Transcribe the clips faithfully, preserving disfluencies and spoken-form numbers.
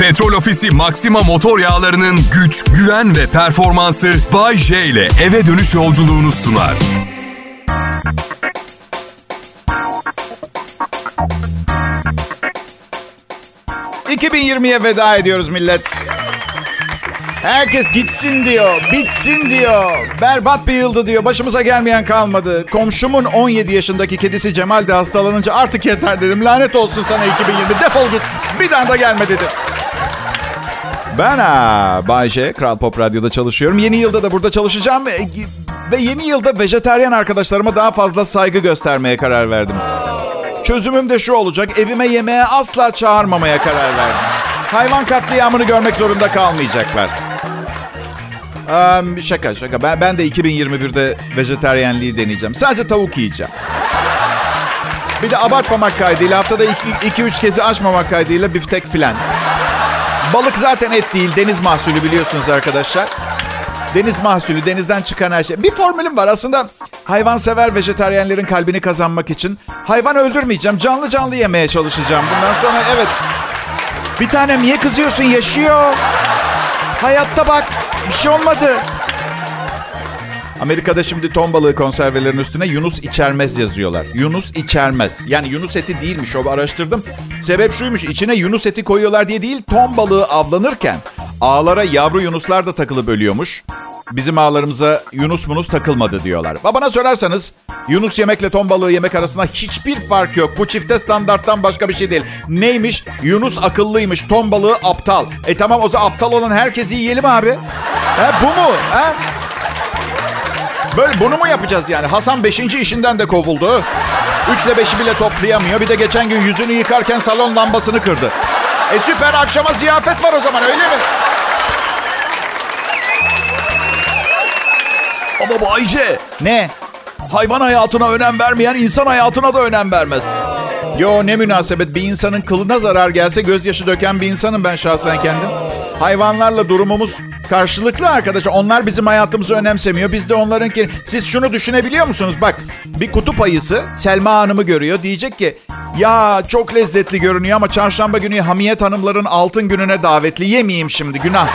Petrol Ofisi Maksima Motor Yağları'nın güç, güven ve performansı Bay J ile eve dönüş yolculuğunu sunar. iki bin yirmiye veda ediyoruz millet. Herkes gitsin diyor, bitsin diyor. Berbat bir yıldı diyor, başımıza gelmeyen kalmadı. Komşumun on yedi yaşındaki kedisi Cemal de hastalanınca artık yeter dedim. Lanet olsun sana iki bin yirmi, defol git. Bir daha da gelme dedim. Ben aa, Bay J, Kral Pop Radyo'da çalışıyorum. Yeni yılda da burada çalışacağım. Ve, ve yeni yılda vejetaryen arkadaşlarıma daha fazla saygı göstermeye karar verdim. Çözümüm de şu olacak, evime yemeğe asla çağırmamaya karar verdim. Hayvan katliamını görmek zorunda kalmayacaklar. Um, şaka şaka. Ben, ben de iki bin yirmi birde vejetaryenliği deneyeceğim. Sadece tavuk yiyeceğim. Bir de abartmamak kaydıyla, haftada iki üç kezi aşmamak kaydıyla biftek filan. Balık zaten et değil, deniz mahsulü biliyorsunuz arkadaşlar. Deniz mahsulü, denizden çıkan her şey. Bir formülüm var aslında. Hayvansever vejetaryenlerin kalbini kazanmak için hayvan öldürmeyeceğim. Canlı canlı yemeye çalışacağım. Bundan sonra evet. Bir tanem niye kızıyorsun? Yaşıyor. Hayatta bak. Bir şey olmadı. Amerika'da şimdi ton balığı konservelerinin üstüne Yunus içermez yazıyorlar. Yunus içermez. Yani Yunus eti değilmiş, o araştırdım. Sebep şuymuş, içine Yunus eti koyuyorlar diye değil, ton balığı avlanırken ağlara yavru Yunuslar da takılıp ölüyormuş. Bizim ağlarımıza Yunus munus takılmadı diyorlar. Bana sorarsanız Yunus yemekle ton balığı yemek arasında hiçbir fark yok. Bu çifte standarttan başka bir şey değil. Neymiş? Yunus akıllıymış, ton balığı aptal. E tamam, o zaman aptal olan herkesi yiyelim abi. Ha, bu mu? Ha? Böyle bunu mu yapacağız yani? Hasan beşinci işinden de kovuldu. üçle beşi bile toplayamıyor. Bir de geçen gün yüzünü yıkarken salon lambasını kırdı. E süper, akşama ziyafet var o zaman, öyle mi? Ama Bay J. Ne? Hayvan hayatına önem vermeyen insan hayatına da önem vermez. Yo, ne münasebet, bir insanın kılına zarar gelse gözyaşı döken bir insanım ben şahsen kendim. Hayvanlarla durumumuz karşılıklı arkadaşlar. Onlar bizim hayatımızı önemsemiyor, biz de onlarınki. Siz şunu düşünebiliyor musunuz? Bak, bir kutup ayısı Selma Hanım'ı görüyor, diyecek ki ya çok lezzetli görünüyor ama çarşamba günü Hamiyet Hanımların altın gününe davetli, yemeyeyim şimdi, günah.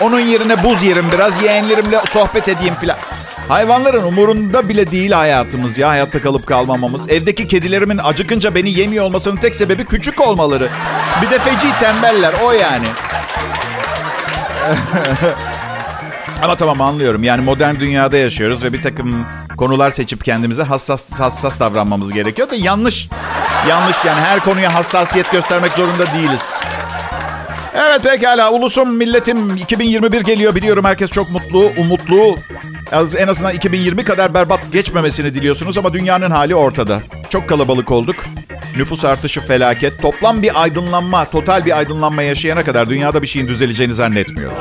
Onun yerine buz yerim biraz, yeğenlerimle sohbet edeyim filan. Hayvanların umurunda bile değil hayatımız ya, hayatta kalıp kalmamamız. Evdeki kedilerimin acıkınca beni yemiyor olmasının tek sebebi küçük olmaları. Bir de feci tembeller, o yani. Ama tamam, anlıyorum. Yani modern dünyada yaşıyoruz ve bir takım konular seçip kendimize hassas hassas davranmamız gerekiyor da yanlış. Yanlış yani, her konuya hassasiyet göstermek zorunda değiliz. Evet, pekala. Ulusum, milletim, iki bin yirmi bir geliyor. Biliyorum herkes çok mutlu, umutlu. En azından iki bin yirmi kadar berbat geçmemesini diliyorsunuz ama dünyanın hali ortada. Çok kalabalık olduk. Nüfus artışı felaket. Toplam bir aydınlanma, total bir aydınlanma yaşayana kadar dünyada bir şeyin düzeleceğini zannetmiyorum.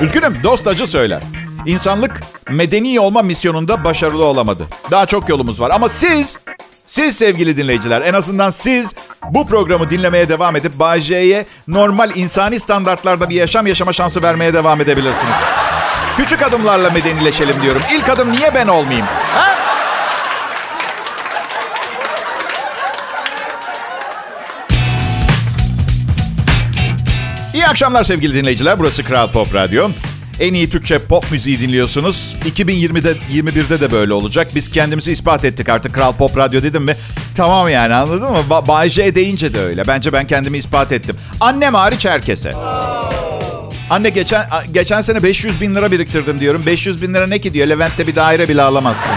Üzgünüm, dost acı söyler. İnsanlık medeni olma misyonunda başarılı olamadı. Daha çok yolumuz var ama siz, siz sevgili dinleyiciler, en azından siz bu programı dinlemeye devam edip Bay J'ye normal insani standartlarda bir yaşam yaşama şansı vermeye devam edebilirsiniz. Küçük adımlarla medenileşelim diyorum. İlk adım niye ben olmayayım? Ha? İyi akşamlar sevgili dinleyiciler. Burası Kral Pop Radyo. En iyi Türkçe pop müziği dinliyorsunuz. iki bin yirmide, yirmi birde de böyle olacak. Biz kendimizi ispat ettik artık. Kral Pop Radyo dedim mi? Tamam yani, anladın mı? Ba- Bay J deyince de öyle. Bence ben kendimi ispat ettim. Annem hariç herkese. Anne geçen geçen sene beş yüz bin lira biriktirdim diyorum. beş yüz bin lira ne ki diyor. Levent'te bir daire bile alamazsın.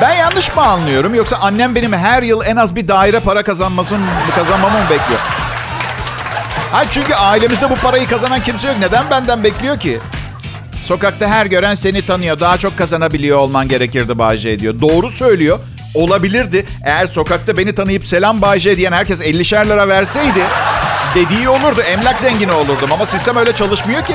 Ben yanlış mı anlıyorum? Yoksa annem benim her yıl en az bir daire para kazanmasını, kazanmamı mı bekliyor? Hayır, çünkü ailemizde bu parayı kazanan kimse yok. Neden benden bekliyor ki? Sokakta her gören seni tanıyor. Daha çok kazanabiliyor olman gerekirdi Bay J diyor. Doğru söylüyor. Olabilirdi. Eğer sokakta beni tanıyıp selam Bay J diyen herkes ellişer lira verseydi dediği olurdu. Emlak zengini olurdum ama sistem öyle çalışmıyor ki.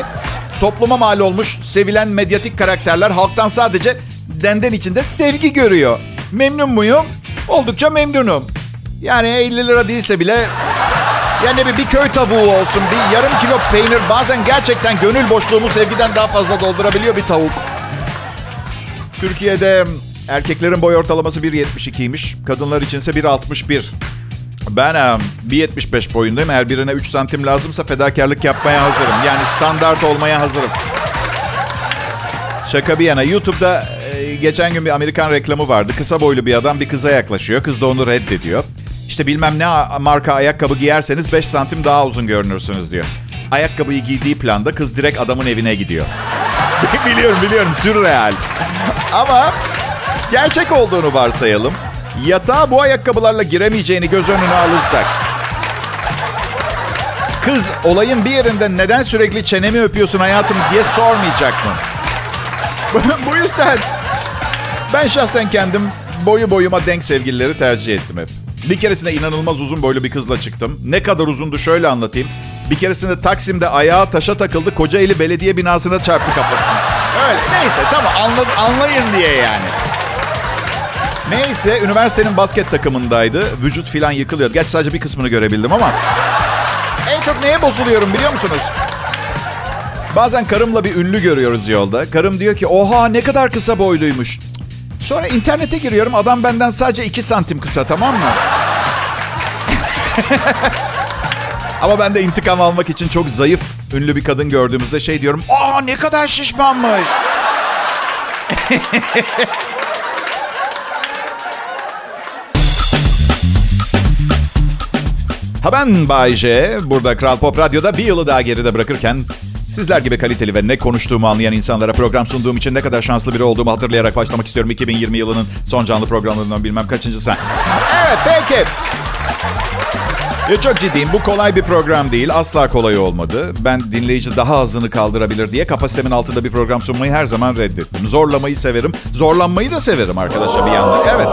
Topluma mal olmuş sevilen medyatik karakterler halktan sadece denden içinde sevgi görüyor. Memnun muyum? Oldukça memnunum. Yani elli lira değilse bile... Yani bir, bir köy tavuğu olsun, bir yarım kilo peynir bazen gerçekten gönül boşluğumu sevgiden daha fazla doldurabiliyor bir tavuk. Türkiye'de erkeklerin boy ortalaması bir yetmiş ikiymiş, kadınlar içinse bir altmış bir. Ben bir yetmiş beş boyundayım. Eğer birine üç santim lazımsa fedakarlık yapmaya hazırım. Yani standart olmaya hazırım. Şaka bir yana. YouTube'da geçen gün bir Amerikan reklamı vardı. Kısa boylu bir adam bir kıza yaklaşıyor. Kız da onu reddediyor. İşte bilmem ne marka ayakkabı giyerseniz beş santim daha uzun görünürsünüz diyor. Ayakkabıyı giydiği planda kız direkt adamın evine gidiyor. biliyorum biliyorum sürreal. Ama gerçek olduğunu varsayalım. Yatağa bu ayakkabılarla giremeyeceğini göz önüne alırsak. Kız olayın bir yerinde neden sürekli çenemi öpüyorsun hayatım diye sormayacak mı? Bu yüzden ben şahsen kendim boyu boyuma denk sevgilileri tercih ettim hep. Bir keresinde inanılmaz uzun boylu bir kızla çıktım. Ne kadar uzundu şöyle anlatayım. Bir keresinde Taksim'de ayağa taşa takıldı. Kocaeli Belediye binasına çarptı kafasını. Öyle neyse tamam anla, anlayın diye yani. Neyse üniversitenin basket takımındaydı. Vücut filan yıkılıyordu. Gerçi sadece bir kısmını görebildim ama. En çok neye bozuluyorum biliyor musunuz? Bazen karımla bir ünlü görüyoruz yolda. Karım diyor ki oha ne kadar kısa boyluymuş. Sonra internete giriyorum. Adam benden sadece iki santim kısa, tamam mı? Ama ben de intikam almak için çok zayıf ünlü bir kadın gördüğümüzde şey diyorum. Aa ne kadar şişmanmış. Ha ben Bay J. Burada Kral Pop Radyo'da bir yılı daha geride bırakırken... Sizler gibi kaliteli ve ne konuştuğumu anlayan insanlara program sunduğum için ne kadar şanslı biri olduğumu hatırlayarak başlamak istiyorum. iki bin yirmi yılının son canlı programlarından bilmem kaçıncı sen. Evet peki. Ya çok ciddiyim. Bu kolay bir program değil. Asla kolay olmadı. Ben dinleyici daha azını kaldırabilir diye kapasitemin altında bir program sunmayı her zaman reddettim. Zorlamayı severim. Zorlanmayı da severim arkadaşlar bir yandan. Evet.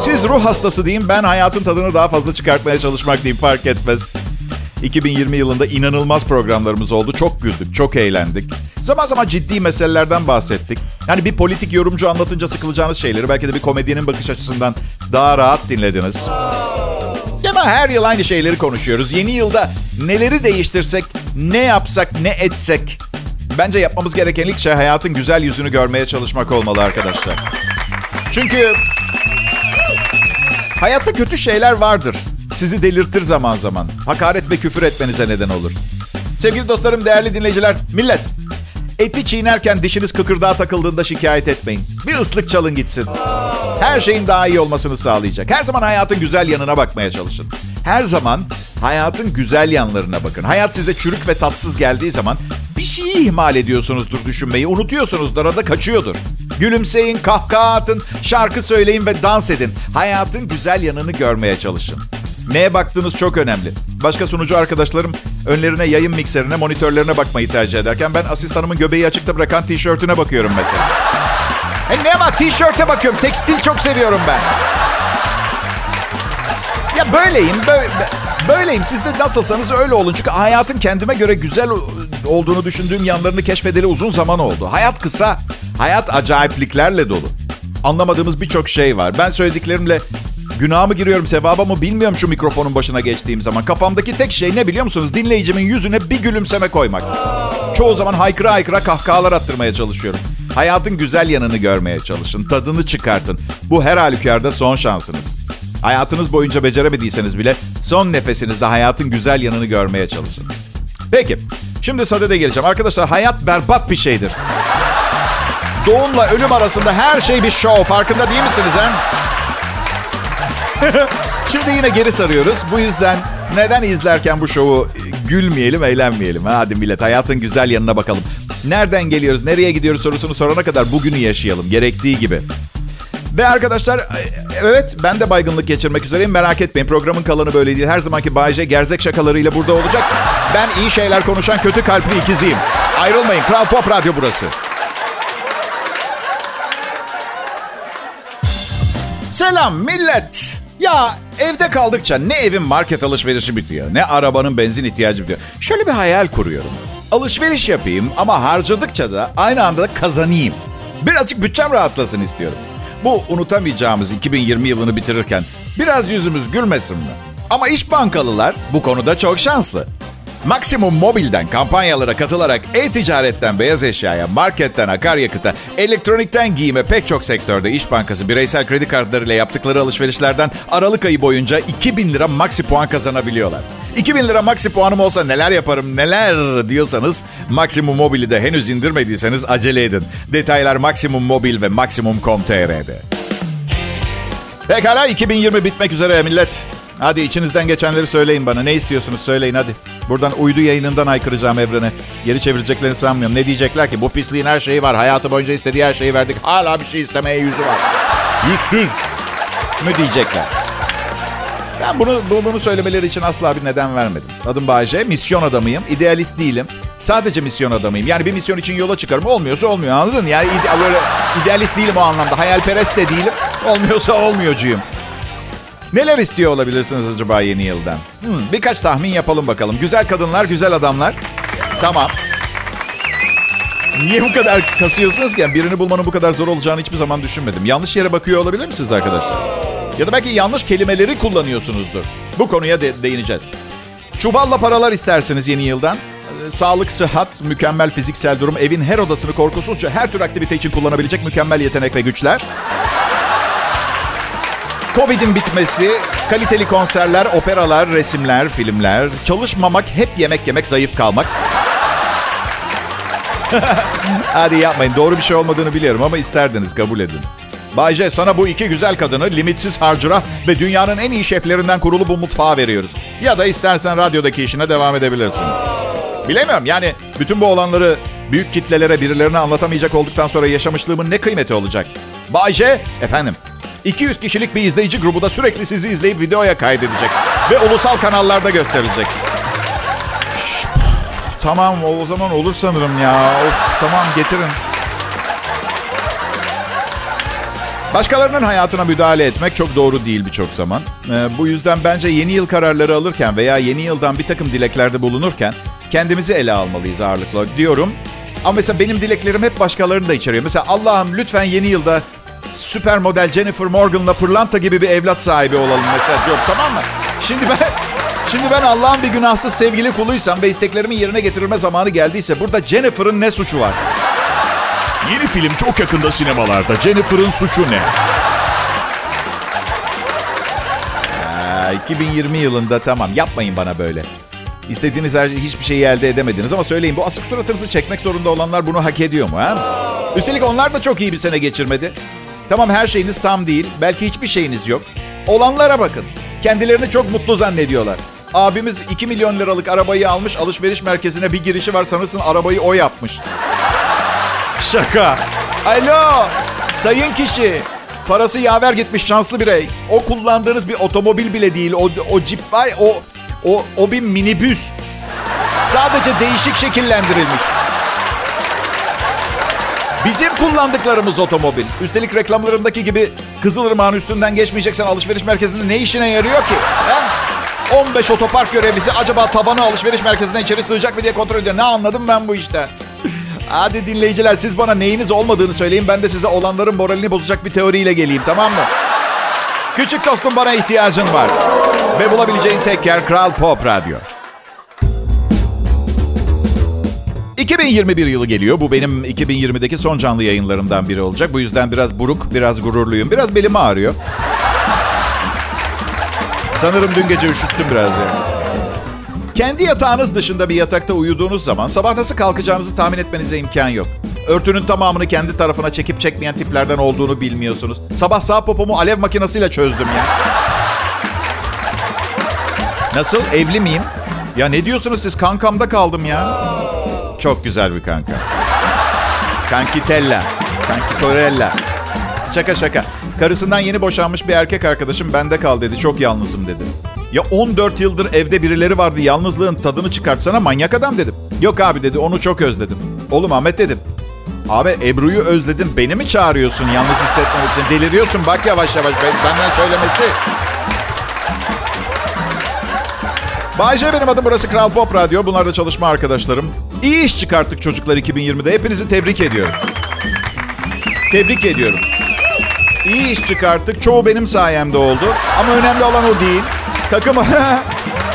Siz ruh hastası deyin. Ben hayatın tadını daha fazla çıkartmaya çalışmak diyeyim. Fark etmez. iki bin yirmi yılında inanılmaz programlarımız oldu. Çok güldük, çok eğlendik. Zaman zaman ciddi meselelerden bahsettik. Yani bir politik yorumcu anlatınca sıkılacağınız şeyleri belki de bir komedyenin bakış açısından daha rahat dinlediniz. Ama her yıl aynı şeyleri konuşuyoruz. Yeni yılda neleri değiştirsek, ne yapsak, ne etsek. Bence yapmamız gereken ilk şey hayatın güzel yüzünü görmeye çalışmak olmalı arkadaşlar. Çünkü hayatta kötü şeyler vardır. Sizi delirtir zaman zaman. Hakaret ve küfür etmenize neden olur. Sevgili dostlarım, değerli dinleyiciler, millet. Eti çiğnerken dişiniz kıkırdağa takıldığında şikayet etmeyin. Bir ıslık çalın gitsin. Her şeyin daha iyi olmasını sağlayacak. Her zaman hayatın güzel yanına bakmaya çalışın. Her zaman hayatın güzel yanlarına bakın. Hayat size çürük ve tatsız geldiği zaman bir şeyi ihmal ediyorsunuzdur düşünmeyi. Unutuyorsunuzdur, arada kaçıyordur. Gülümseyin, kahkaha atın, şarkı söyleyin ve dans edin. Hayatın güzel yanını görmeye çalışın. Neye baktığınız çok önemli. Başka sunucu arkadaşlarım önlerine yayın mikserine, monitörlerine bakmayı tercih ederken ben asistanımın göbeği açıkta bırakan tişörtüne bakıyorum mesela. E ne ama tişörte bakıyorum. Tekstil çok seviyorum ben. Ya böyleyim, böyle, böyleyim. Siz de nasılsanız öyle olun. Çünkü hayatın kendime göre güzel olduğunu düşündüğüm yanlarını keşfedeli uzun zaman oldu. Hayat kısa, hayat acayipliklerle dolu. Anlamadığımız birçok şey var. Ben söylediklerimle... Günaha mı giriyorum, sevaba mı bilmiyorum şu mikrofonun başına geçtiğim zaman. Kafamdaki tek şey ne biliyor musunuz? Dinleyicimin yüzüne bir gülümseme koymak. Çoğu zaman haykıra haykıra kahkahalar attırmaya çalışıyorum. Hayatın güzel yanını görmeye çalışın. Tadını çıkartın. Bu her halükarda son şansınız. Hayatınız boyunca beceremediyseniz bile son nefesinizde hayatın güzel yanını görmeye çalışın. Peki, şimdi sadede geleceğim. Arkadaşlar, hayat berbat bir şeydir. Doğumla ölüm arasında her şey bir şov. Farkında değil misiniz he? Şimdi yine geri sarıyoruz. Bu yüzden neden izlerken bu şovu gülmeyelim, eğlenmeyelim? Hadi millet, hayatın güzel yanına bakalım. Nereden geliyoruz, nereye gidiyoruz sorusunu sorana kadar bugünü yaşayalım. Gerektiği gibi. Ve arkadaşlar, evet ben de baygınlık geçirmek üzereyim. Merak etmeyin, programın kalanı böyle değil. Her zamanki Bay J gerzek şakalarıyla burada olacak. Ben iyi şeyler konuşan kötü kalpli ikiziyim. Ayrılmayın, Kral Pop Radyo burası. Selam millet. Ya evde kaldıkça ne evin market alışverişi bitiyor, ne arabanın benzin ihtiyacı bitiyor. Şöyle bir hayal kuruyorum. Alışveriş yapayım ama harcadıkça da aynı anda da kazanayım. Birazcık bütçem rahatlasın istiyorum. Bu unutamayacağımız iki bin yirmi yılını bitirirken biraz yüzümüz gülmesin mi? Ama iş bankalılar bu konuda çok şanslı. Maximum Mobil'den kampanyalara katılarak e-ticaretten beyaz eşyaya, marketten akaryakıta, elektronikten giyime pek çok sektörde İş Bankası bireysel kredi kartlarıyla yaptıkları alışverişlerden Aralık ayı boyunca iki bin lira maxi puan kazanabiliyorlar. iki bin lira maxi puanım olsa neler yaparım neler diyorsanız Maximum Mobil'i de henüz indirmediyseniz acele edin. Detaylar Maximum Mobil ve maximum nokta com nokta tr'de. Pekala, iki bin yirmi bitmek üzere millet. Hadi içinizden geçenleri söyleyin bana. Ne istiyorsunuz söyleyin hadi. Buradan uydu yayınından haykıracağım evrene. Geri çevireceklerini sanmıyorum. Ne diyecekler ki? Bu pisliğin her şeyi var. Hayatı boyunca istediği her şeyi verdik. Hala bir şey istemeye yüzü var. Yüzsüz mü diyecekler? Ben bunu, bunu söylemeleri için asla bir neden vermedim. Adım Bay J. Misyon adamıyım. İdealist değilim. Sadece misyon adamıyım. Yani bir misyon için yola çıkarım. Olmuyorsa olmuyor, anladın? Yani ide- böyle idealist değilim o anlamda. Hayalperest de değilim. Olmuyorsa olmuyorcuyum. Neler istiyor olabilirsiniz acaba yeni yıldan? Hmm, birkaç tahmin yapalım bakalım. Güzel kadınlar, güzel adamlar. Tamam. Niye bu kadar kasıyorsunuz ki? Yani birini bulmanın bu kadar zor olacağını hiçbir zaman düşünmedim. Yanlış yere bakıyor olabilir misiniz arkadaşlar? Ya da belki yanlış kelimeleri kullanıyorsunuzdur. Bu konuya de- değineceğiz. Çuvalla paralar istersiniz yeni yıldan. Sağlık, sıhhat, mükemmel fiziksel durum, evin her odasını korkusuzca her tür aktivite için kullanabilecek mükemmel yetenek ve güçler. Covid'in bitmesi, kaliteli konserler, operalar, resimler, filmler, çalışmamak, hep yemek yemek, zayıf kalmak. Hadi yapmayın. Doğru bir şey olmadığını biliyorum ama isterdiniz, kabul edin. Bay J, sana bu iki güzel kadını, limitsiz harcırah ve dünyanın en iyi şeflerinden kurulu bu mutfağa veriyoruz. Ya da istersen radyodaki işine devam edebilirsin. Bilemiyorum yani bütün bu olanları büyük kitlelere, birilerine anlatamayacak olduktan sonra yaşamışlığımın ne kıymeti olacak? Bay J, efendim. iki yüz kişilik bir izleyici grubu da sürekli sizi izleyip videoya kaydedecek. Ve ulusal kanallarda gösterilecek. Tamam, o zaman olur sanırım ya. Of, tamam, getirin. Başkalarının hayatına müdahale etmek çok doğru değil birçok zaman. Ee, bu yüzden bence yeni yıl kararları alırken veya yeni yıldan bir takım dileklerde bulunurken kendimizi ele almalıyız ağırlıklı diyorum. Ama mesela benim dileklerim hep başkalarını da içeriyor. Mesela Allah'ım lütfen yeni yılda süper model Jennifer Morgan'la pırlanta gibi bir evlat sahibi olalım mesela diyorum, tamam mı? Şimdi ben şimdi ben Allah'ın bir günahsız sevgili kuluysam ve isteklerimi yerine getirilme zamanı geldiyse burada Jennifer'ın ne suçu var? Yeni film çok yakında sinemalarda. Jennifer'ın suçu ne? Aa, iki bin yirmi yılında tamam, yapmayın bana böyle. İstediğiniz her, hiçbir şeyi elde edemediniz ama söyleyin, bu asık suratınızı çekmek zorunda olanlar bunu hak ediyor mu? He? Üstelik onlar da çok iyi bir sene geçirmedi. Tamam, her şeyiniz tam değil. Belki hiçbir şeyiniz yok. Olanlara bakın. Kendilerini çok mutlu zannediyorlar. Abimiz iki milyon liralık arabayı almış, alışveriş merkezine bir girişi var, sanırsın arabayı o yapmış. Şaka. Alo, sayın kişi. Parası yaver gitmiş şanslı birey. O kullandığınız bir otomobil bile değil. O, o cip var, o, o, o bir minibüs. Sadece değişik şekillendirilmiş. Bizim kullandıklarımız otomobil. Üstelik reklamlarındaki gibi Kızılırmak'ın üstünden geçmeyeceksen alışveriş merkezinde ne işine yarıyor ki? He? on beş otopark görevlisi acaba tabanı alışveriş merkezine içeri sığacak mı diye kontrol ediyor. Ne anladım ben bu işten? Hadi dinleyiciler, siz bana neyiniz olmadığını söyleyin. Ben de size olanların moralini bozacak bir teoriyle geleyim, tamam mı? Küçük dostum, bana ihtiyacın var. Ve bulabileceğin tek yer Kral Pop Radyo. iki bin yirmi bir yılı geliyor. Bu benim iki bin yirmideki son canlı yayınlarımdan biri olacak. Bu yüzden biraz buruk, biraz gururluyum. Biraz belim ağrıyor. Sanırım dün gece üşüttüm biraz yani. Kendi yatağınız dışında bir yatakta uyuduğunuz zaman sabah nasıl kalkacağınızı tahmin etmenize imkan yok. Örtünün tamamını kendi tarafına çekip çekmeyen tiplerden olduğunu bilmiyorsunuz. Sabah sağ popomu alev makinesiyle çözdüm ya. Nasıl? Evli miyim? Ya ne diyorsunuz siz? Kankamda kaldım ya. Çok güzel bir kanka. Kankitella. Kankitorella. Şaka şaka. Karısından yeni boşanmış bir erkek arkadaşım bende kal dedi. Çok yalnızım dedi. Ya on dört yıldır evde birileri vardı. Yalnızlığın tadını çıkartsana manyak adam dedim. Yok abi dedi, onu çok özledim. Oğlum Ahmet dedim. Abi Ebru'yu özledim. Beni mi çağırıyorsun yalnız hissetmemek için? Deliriyorsun bak, yavaş yavaş benden söylemesi. Bay J benim adım, burası Kral Pop Radyo. Bunlar da çalışma arkadaşlarım. İyi iş çıkarttık çocuklar iki bin yirmide. Hepinizi tebrik ediyorum. Tebrik ediyorum. İyi iş çıkarttık. Çoğu benim sayemde oldu. Ama önemli olan o değil. Takımı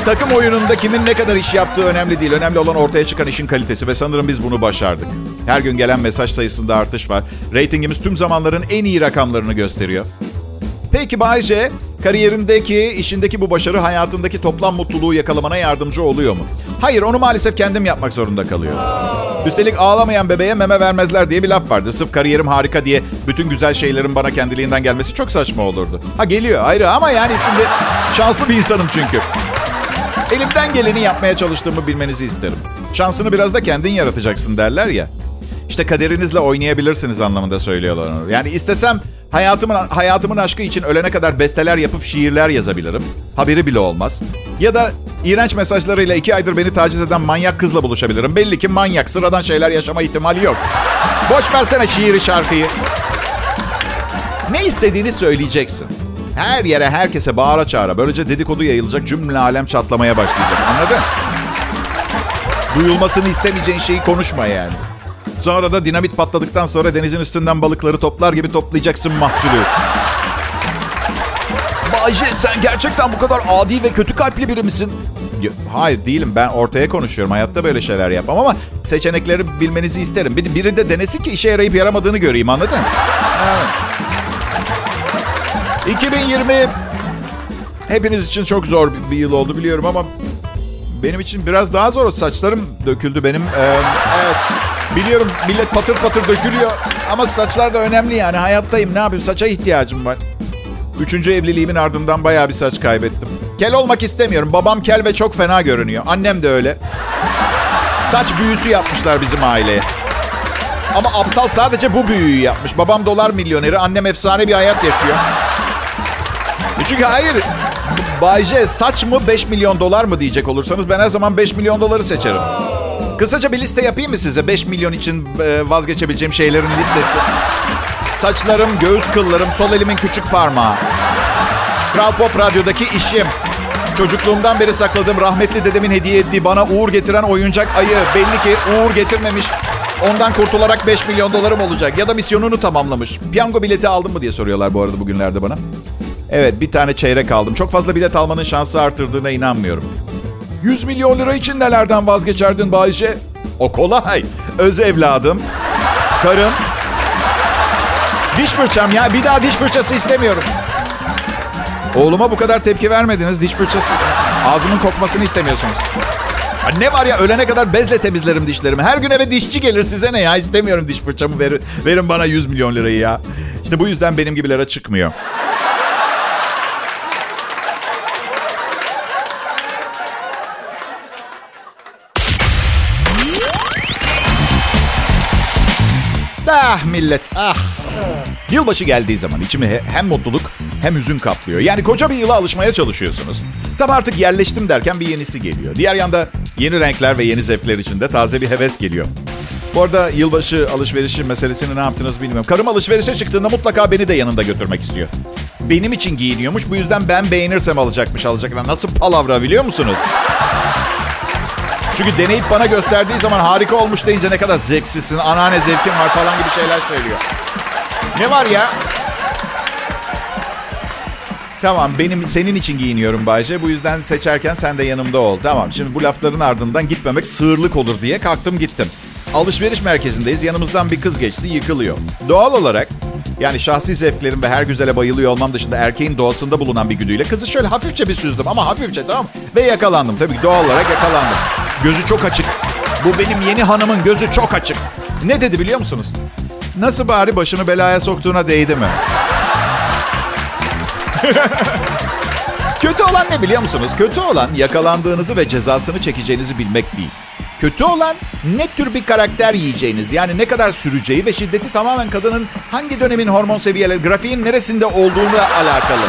Takım oyununda kimin ne kadar iş yaptığı önemli değil. Önemli olan ortaya çıkan işin kalitesi ve sanırım biz bunu başardık. Her gün gelen mesaj sayısında artış var. Ratingimiz tüm zamanların en iyi rakamlarını gösteriyor. Peki Bay J, kariyerindeki, işindeki bu başarı hayatındaki toplam mutluluğu yakalamana yardımcı oluyor mu? Hayır, onu maalesef kendim yapmak zorunda kalıyor. Üstelik ağlamayan bebeğe meme vermezler diye bir laf vardı. Sırf kariyerim harika diye bütün güzel şeylerin bana kendiliğinden gelmesi çok saçma olurdu. Ha geliyor ayrı ama yani şimdi şanslı bir insanım çünkü. Elimden geleni yapmaya çalıştığımı bilmenizi isterim. Şansını biraz da kendin yaratacaksın derler ya. İşte kaderinizle oynayabilirsiniz anlamında söylüyorlar onu. Yani istesem hayatımın hayatımın aşkı için ölene kadar besteler yapıp şiirler yazabilirim. Haberi bile olmaz. Ya da iğrenç mesajlarıyla iki aydır beni taciz eden manyak kızla buluşabilirim. Belli ki manyak, sıradan şeyler yaşama ihtimali yok. Boş versene şiiri, şarkıyı. Ne istediğini söyleyeceksin. Her yere, herkese bağıra çağıra. Böylece dedikodu yayılacak, cümle alem çatlamaya başlayacak. Anladın? Duyulmasını istemeyeceğin şeyi konuşma yani. Sonra da dinamit patladıktan sonra denizin üstünden balıkları toplar gibi toplayacaksın mahsulü. Bay J, sen gerçekten bu kadar adi ve kötü kalpli biri misin? Hayır değilim, ben ortaya konuşuyorum. Hayatta böyle şeyler yapmam ama seçenekleri bilmenizi isterim. Bir, biri de denesin ki işe yarayıp yaramadığını göreyim, anladın? Evet. iki bin yirmi hepiniz için çok zor bir yıl oldu biliyorum ama benim için biraz daha zor. Saçlarım döküldü benim. Ee, evet. Biliyorum millet patır patır dökülüyor ama saçlar da önemli yani. Hayattayım, ne yapayım, saça ihtiyacım var. Üçüncü evliliğimin ardından bayağı bir saç kaybettim. Kel olmak istemiyorum. Babam kel ve çok fena görünüyor. Annem de öyle. Saç büyüsü yapmışlar bizim aileye. Ama aptal sadece bu büyüyü yapmış. Babam dolar milyoneri, annem efsane bir hayat yaşıyor. Çünkü hayır, Bay J, saç mı beş milyon dolar mı diyecek olursanız ben her zaman beş milyon doları seçerim. Kısaca bir liste yapayım mı size? beş milyon için vazgeçebileceğim şeylerin listesi. Saçlarım, göğüs kıllarım, sol elimin küçük parmağı. Kral Pop Radyo'daki işim. Çocukluğumdan beri sakladığım rahmetli dedemin hediye ettiği bana uğur getiren oyuncak ayı. Belli ki uğur getirmemiş. Ondan kurtularak beş milyon dolarım olacak. Ya da misyonunu tamamlamış. Piyango bileti aldın mı diye soruyorlar bu arada bugünlerde bana. Evet, bir tane çeyrek aldım. Çok fazla bilet almanın şansı artırdığına inanmıyorum. yüz milyon lira için nelerden vazgeçerdin Bay J? O kolay. Öz evladım. Karım. Diş fırçam ya. Bir daha diş fırçası istemiyorum. Oğluma bu kadar tepki vermediniz. Diş fırçası. Ağzımın kokmasını istemiyorsunuz. Ya ne var ya, ölene kadar bezle temizlerim dişlerimi. Her gün eve dişçi gelir, size ne ya. İstemiyorum diş fırçamı. Verin, verin bana yüz milyon lirayı ya. İşte bu yüzden benim gibilere çıkmıyor. Ah millet, ah. Yılbaşı geldiği zaman içimi hem mutluluk hem hüzün kaplıyor. Yani koca bir yıla alışmaya çalışıyorsunuz. Tam artık yerleştim derken bir yenisi geliyor. Diğer yanda yeni renkler ve yeni zevkler içinde taze bir heves geliyor. Bu arada yılbaşı alışverişi meselesini ne yaptınız bilmiyorum. Karım alışverişe çıktığında mutlaka beni de yanında götürmek istiyor. Benim için giyiniyormuş, bu yüzden ben beğenirsem alacakmış alacaklar. Nasıl palavra biliyor musunuz? Çünkü deneyip bana gösterdiği zaman harika olmuş deyince ne kadar zevksizsin, anneanne zevkin var falan gibi şeyler söylüyor. Ne var ya? Tamam, benim senin için giyiniyorum Bay J. Bu yüzden seçerken sen de yanımda ol. Tamam, şimdi bu lafların ardından gitmemek sığırlık olur diye kalktım gittim. Alışveriş merkezindeyiz. Yanımızdan bir kız geçti, yıkılıyor. Doğal olarak yani şahsi zevklerim ve her güzele bayılıyor olmam dışında erkeğin doğasında bulunan bir güdüyle kızı şöyle hafifçe bir süzdüm ama hafifçe, tamam mı? Ve yakalandım. Tabii ki doğal olarak yakalandım. Gözü çok açık. Bu benim yeni hanımın gözü çok açık. Ne dedi biliyor musunuz? Nasıl bari başını belaya soktuğuna değdi mi? Kötü olan ne biliyor musunuz? Kötü olan yakalandığınızı ve cezasını çekeceğinizi bilmek değil. Kötü olan ne tür bir karakter yiyeceğiniz, yani ne kadar süreceği ve şiddeti tamamen kadının hangi dönemin hormon seviyeleri, grafiğin neresinde olduğuna alakalı.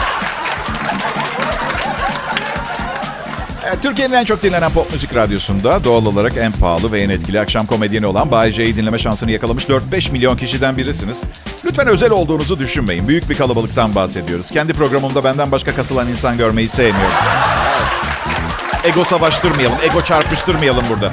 Türkiye'nin en çok dinlenen pop müzik radyosunda doğal olarak en pahalı ve en etkili akşam komedyeni olan Bay J'yi dinleme şansını yakalamış dört beş milyon kişiden birisiniz. Lütfen özel olduğunuzu düşünmeyin. Büyük bir kalabalıktan bahsediyoruz. Kendi programımda benden başka kasılan insan görmeyi sevmiyorum. Ego savaştırmayalım, ego çarpıştırmayalım burada.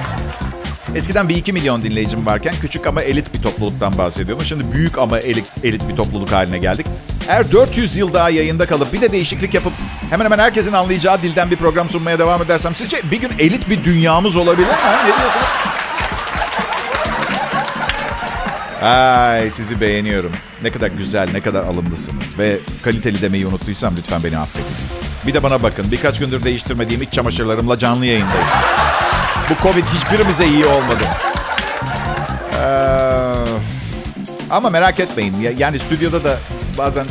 Eskiden bir iki milyon dinleyicim varken küçük ama elit bir topluluktan bahsediyordum. Şimdi büyük ama elit, elit bir topluluk haline geldik. Eğer dört yüz yıl daha yayında kalıp bir de değişiklik yapıp hemen hemen herkesin anlayacağı dilden bir program sunmaya devam edersem sizce bir gün elit bir dünyamız olabilir mi? Ne diyorsunuz? Ay, sizi beğeniyorum. Ne kadar güzel, ne kadar alımlısınız. Ve kaliteli demeyi unuttuysam lütfen beni affedin. Bir de bana bakın. Birkaç gündür değiştirmediğim iç çamaşırlarımla canlı yayındayım. Bu Covid hiçbirimize iyi olmadı. Ee, ama merak etmeyin. Yani stüdyoda da bazen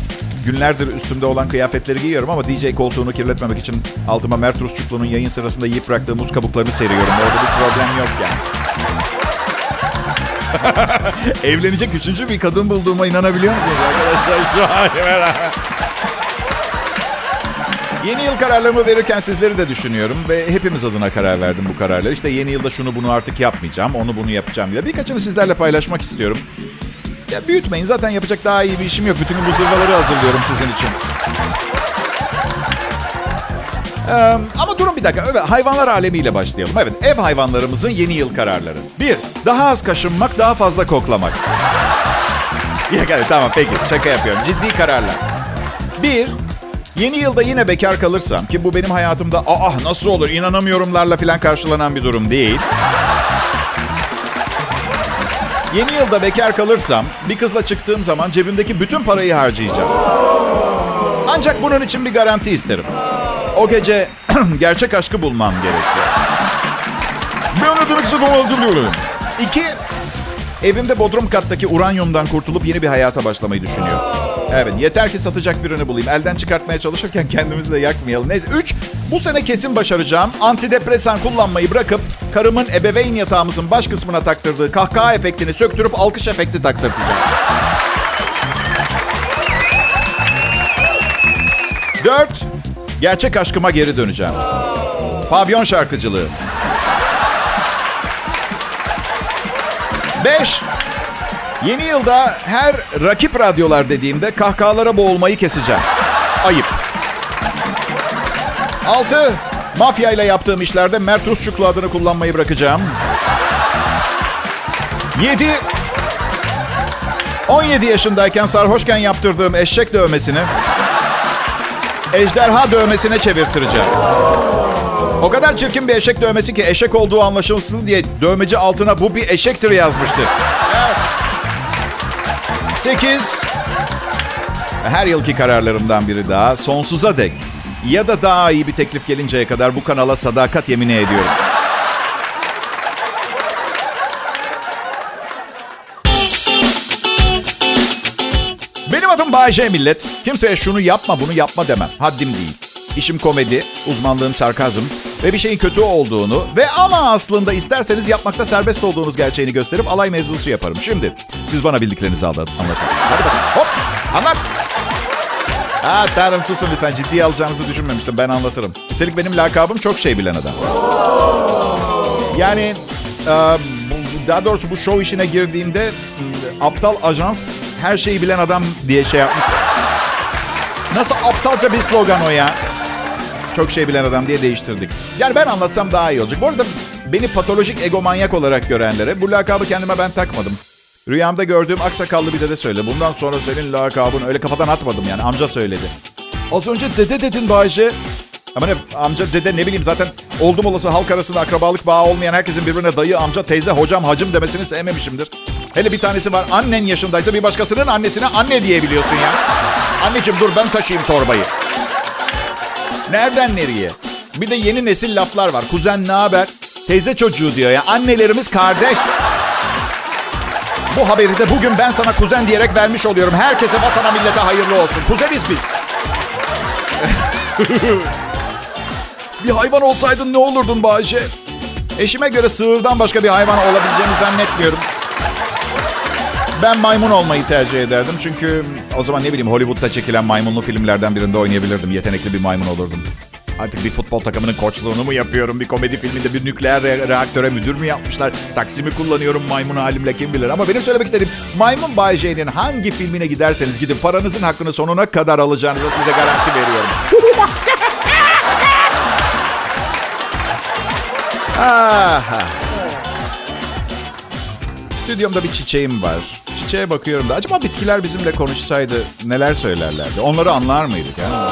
günlerdir üstümde olan kıyafetleri giyiyorum ama D J koltuğunu kirletmemek için altıma Mert Rusçuklu'nun yayın sırasında yiyip bıraktığı muz kabuklarını seriyorum. Orada bir problem yok yani. Evlenecek üçüncü bir kadın bulduğuma inanabiliyor musunuz arkadaşlar? Şu an beraber. Yeni yıl kararlarımı verirken sizleri de düşünüyorum ve hepimiz adına karar verdim bu kararları. İşte yeni yılda şunu bunu artık yapmayacağım, onu bunu yapacağım diye. Birkaçını sizlerle paylaşmak istiyorum. Ya büyütmeyin, zaten yapacak daha iyi bir işim yok. Bütün bu zırvaları hazırlıyorum sizin için. Ee, ama durun bir dakika. Evet, hayvanlar alemiyle başlayalım. Evet, ev hayvanlarımızın yeni yıl kararları. Bir, daha az kaşınmak, daha fazla koklamak. Ya, evet, tamam peki, şaka yapıyorum. Ciddi kararlar. Bir, yeni yılda yine bekar kalırsam, ki bu benim hayatımda aa nasıl olur inanamıyorumlarla falan karşılanan bir durum değil. Yeni yılda bekar kalırsam, bir kızla çıktığım zaman cebimdeki bütün parayı harcayacağım. Ancak bunun için bir garanti isterim. O gece gerçek aşkı bulmam gerekiyor. Ben ödemek istedim, öldürüyorum. İki, evimde bodrum kattaki uranyumdan kurtulup yeni bir hayata başlamayı düşünüyorum. Evet, yeter ki satacak birini bulayım. Elden çıkartmaya çalışırken kendimizi de yakmayalım. Neyse, üç, bu sene kesin başaracağım. Antidepresan kullanmayı bırakıp karımın ebeveyn yatağımızın baş kısmına taktırdığı kahkaha efektini söktürüp alkış efekti taktırtacağım. Dört, gerçek aşkıma geri döneceğim. Pavyon şarkıcılığı. Beş, yeni yılda her rakip radyolar dediğimde kahkahalara boğulmayı keseceğim. Ayıp. Altı, mafyayla yaptığım işlerde Mert Rusçuklu adını kullanmayı bırakacağım. Yedi, on yedi yaşındayken sarhoşken yaptırdığım eşek dövmesini ejderha dövmesine çevirtireceğim. O kadar çirkin bir eşek dövmesi ki eşek olduğu anlaşılsın diye dövmeci altına bu bir eşektir yazmıştı. Sekiz. Her yılki kararlarımdan biri daha. Sonsuza dek ya da daha iyi bir teklif gelinceye kadar bu kanala sadakat yemini ediyorum. Bay J millet. Kimseye şunu yapma bunu yapma demem. Haddim değil. İşim komedi, uzmanlığım sarkazm ve bir şeyin kötü olduğunu ve ama aslında isterseniz yapmakta serbest olduğunuz gerçeğini gösterip alay mevzusu yaparım. Şimdi siz bana bildiklerinizi anlatın. Hadi bakalım. Hop! Anlat! Aa, tanrım susun lütfen. Ciddiye alacağınızı düşünmemiştim. Ben anlatırım. Üstelik benim lakabım çok şey bilen adam. Yani daha doğrusu bu show işine girdiğimde aptal ajans her şeyi bilen adam diye şey yapmış. Nasıl aptalca bir slogan o ya. Çok şey bilen adam diye değiştirdik. Yani ben anlatsam daha iyi olacak. Bu arada beni patolojik egomanyak olarak görenlere bu lakabı kendime ben takmadım. Rüyamda gördüğüm aksakallı bir dede söyledi. Bundan sonra senin lakabın öyle kafadan atmadım yani. Amca söyledi. Az önce dede dedin Bayşe. Aman efendim, amca dede ne bileyim zaten oldum olası halk arasında akrabalık bağı olmayan herkesin birbirine dayı, amca, teyze, hocam, hacım demesini sevmemişimdir. Hele bir tanesi var, annen yaşındaysa bir başkasının annesine anne diyebiliyorsun ya. Anneciğim dur ben taşıyayım torbayı. Nereden nereye? Bir de yeni nesil laflar var. Kuzen ne haber? Teyze çocuğu diyor ya. Annelerimiz kardeş. Bu haberi de bugün ben sana kuzen diyerek vermiş oluyorum. Herkese, vatana, millete hayırlı olsun. Kuzeniz biz. Bir hayvan olsaydın ne olurdun Bahçe? Eşime göre sığırdan başka bir hayvan olabileceğimi zannetmiyorum. Ben maymun olmayı tercih ederdim. Çünkü o zaman ne bileyim Hollywood'da çekilen maymunlu filmlerden birinde oynayabilirdim. Yetenekli bir maymun olurdum. Artık bir futbol takımının koçluğunu mu yapıyorum? Bir komedi filminde bir nükleer re- reaktöre müdür mü yapmışlar? Taksim'i kullanıyorum maymun halimle kim bilir. Ama benim söylemek istediğim Maymun Bay J'nin hangi filmine giderseniz gidin paranızın hakkını sonuna kadar alacağınızı size garanti veriyorum. Aha. Stüdyomda bir çiçeğim var. Çiçeğe bakıyorum da acaba bitkiler bizimle konuşsaydı neler söylerlerdi? Onları anlar mıydık? Yani?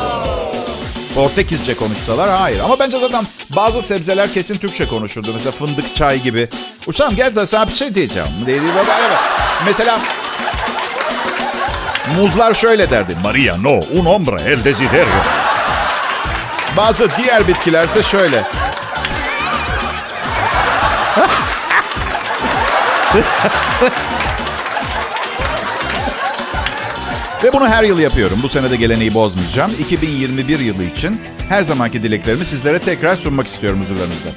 Portekizce konuşsalar hayır. Ama bence zaten bazı sebzeler kesin Türkçe konuşurdu. Mesela fındık, çay gibi. Uçağım gel de sana bir şey diyeceğim. Mesela muzlar şöyle derdi. Maria no, un hombre, el desidero. Bazı diğer bitkilerse şöyle. Ve bunu her yıl yapıyorum. Bu sene de geleneği bozmayacağım. iki bin yirmi bir yılı için her zamanki dileklerimi sizlere tekrar sunmak istiyorum huzurlarınızda.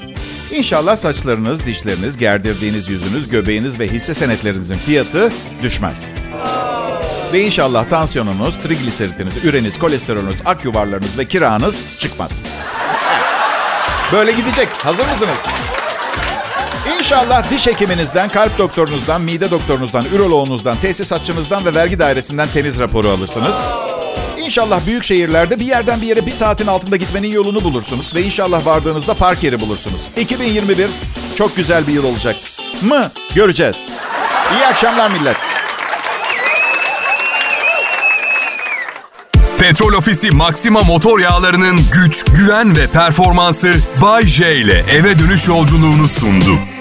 İnşallah saçlarınız, dişleriniz, gerdirdiğiniz yüzünüz, göbeğiniz ve hisse senetlerinizin fiyatı düşmez. Ve inşallah tansiyonunuz, trigliseritiniz, üreniz, kolesterolünüz, ak yuvarlarınız ve kiranız çıkmaz. Böyle gidecek. Hazır mısınız? İnşallah diş hekiminizden, kalp doktorunuzdan, mide doktorunuzdan, üroloğunuzdan, tesisatçınızdan ve vergi dairesinden temiz raporu alırsınız. İnşallah büyük şehirlerde bir yerden bir yere bir saatin altında gitmenin yolunu bulursunuz. Ve inşallah vardığınızda park yeri bulursunuz. iki bin yirmi bir çok güzel bir yıl olacak mı? Göreceğiz. İyi akşamlar millet. Petrol Ofisi Maksima Motor Yağları'nın güç, güven ve performansı Bay J ile eve dönüş yolculuğunu sundu.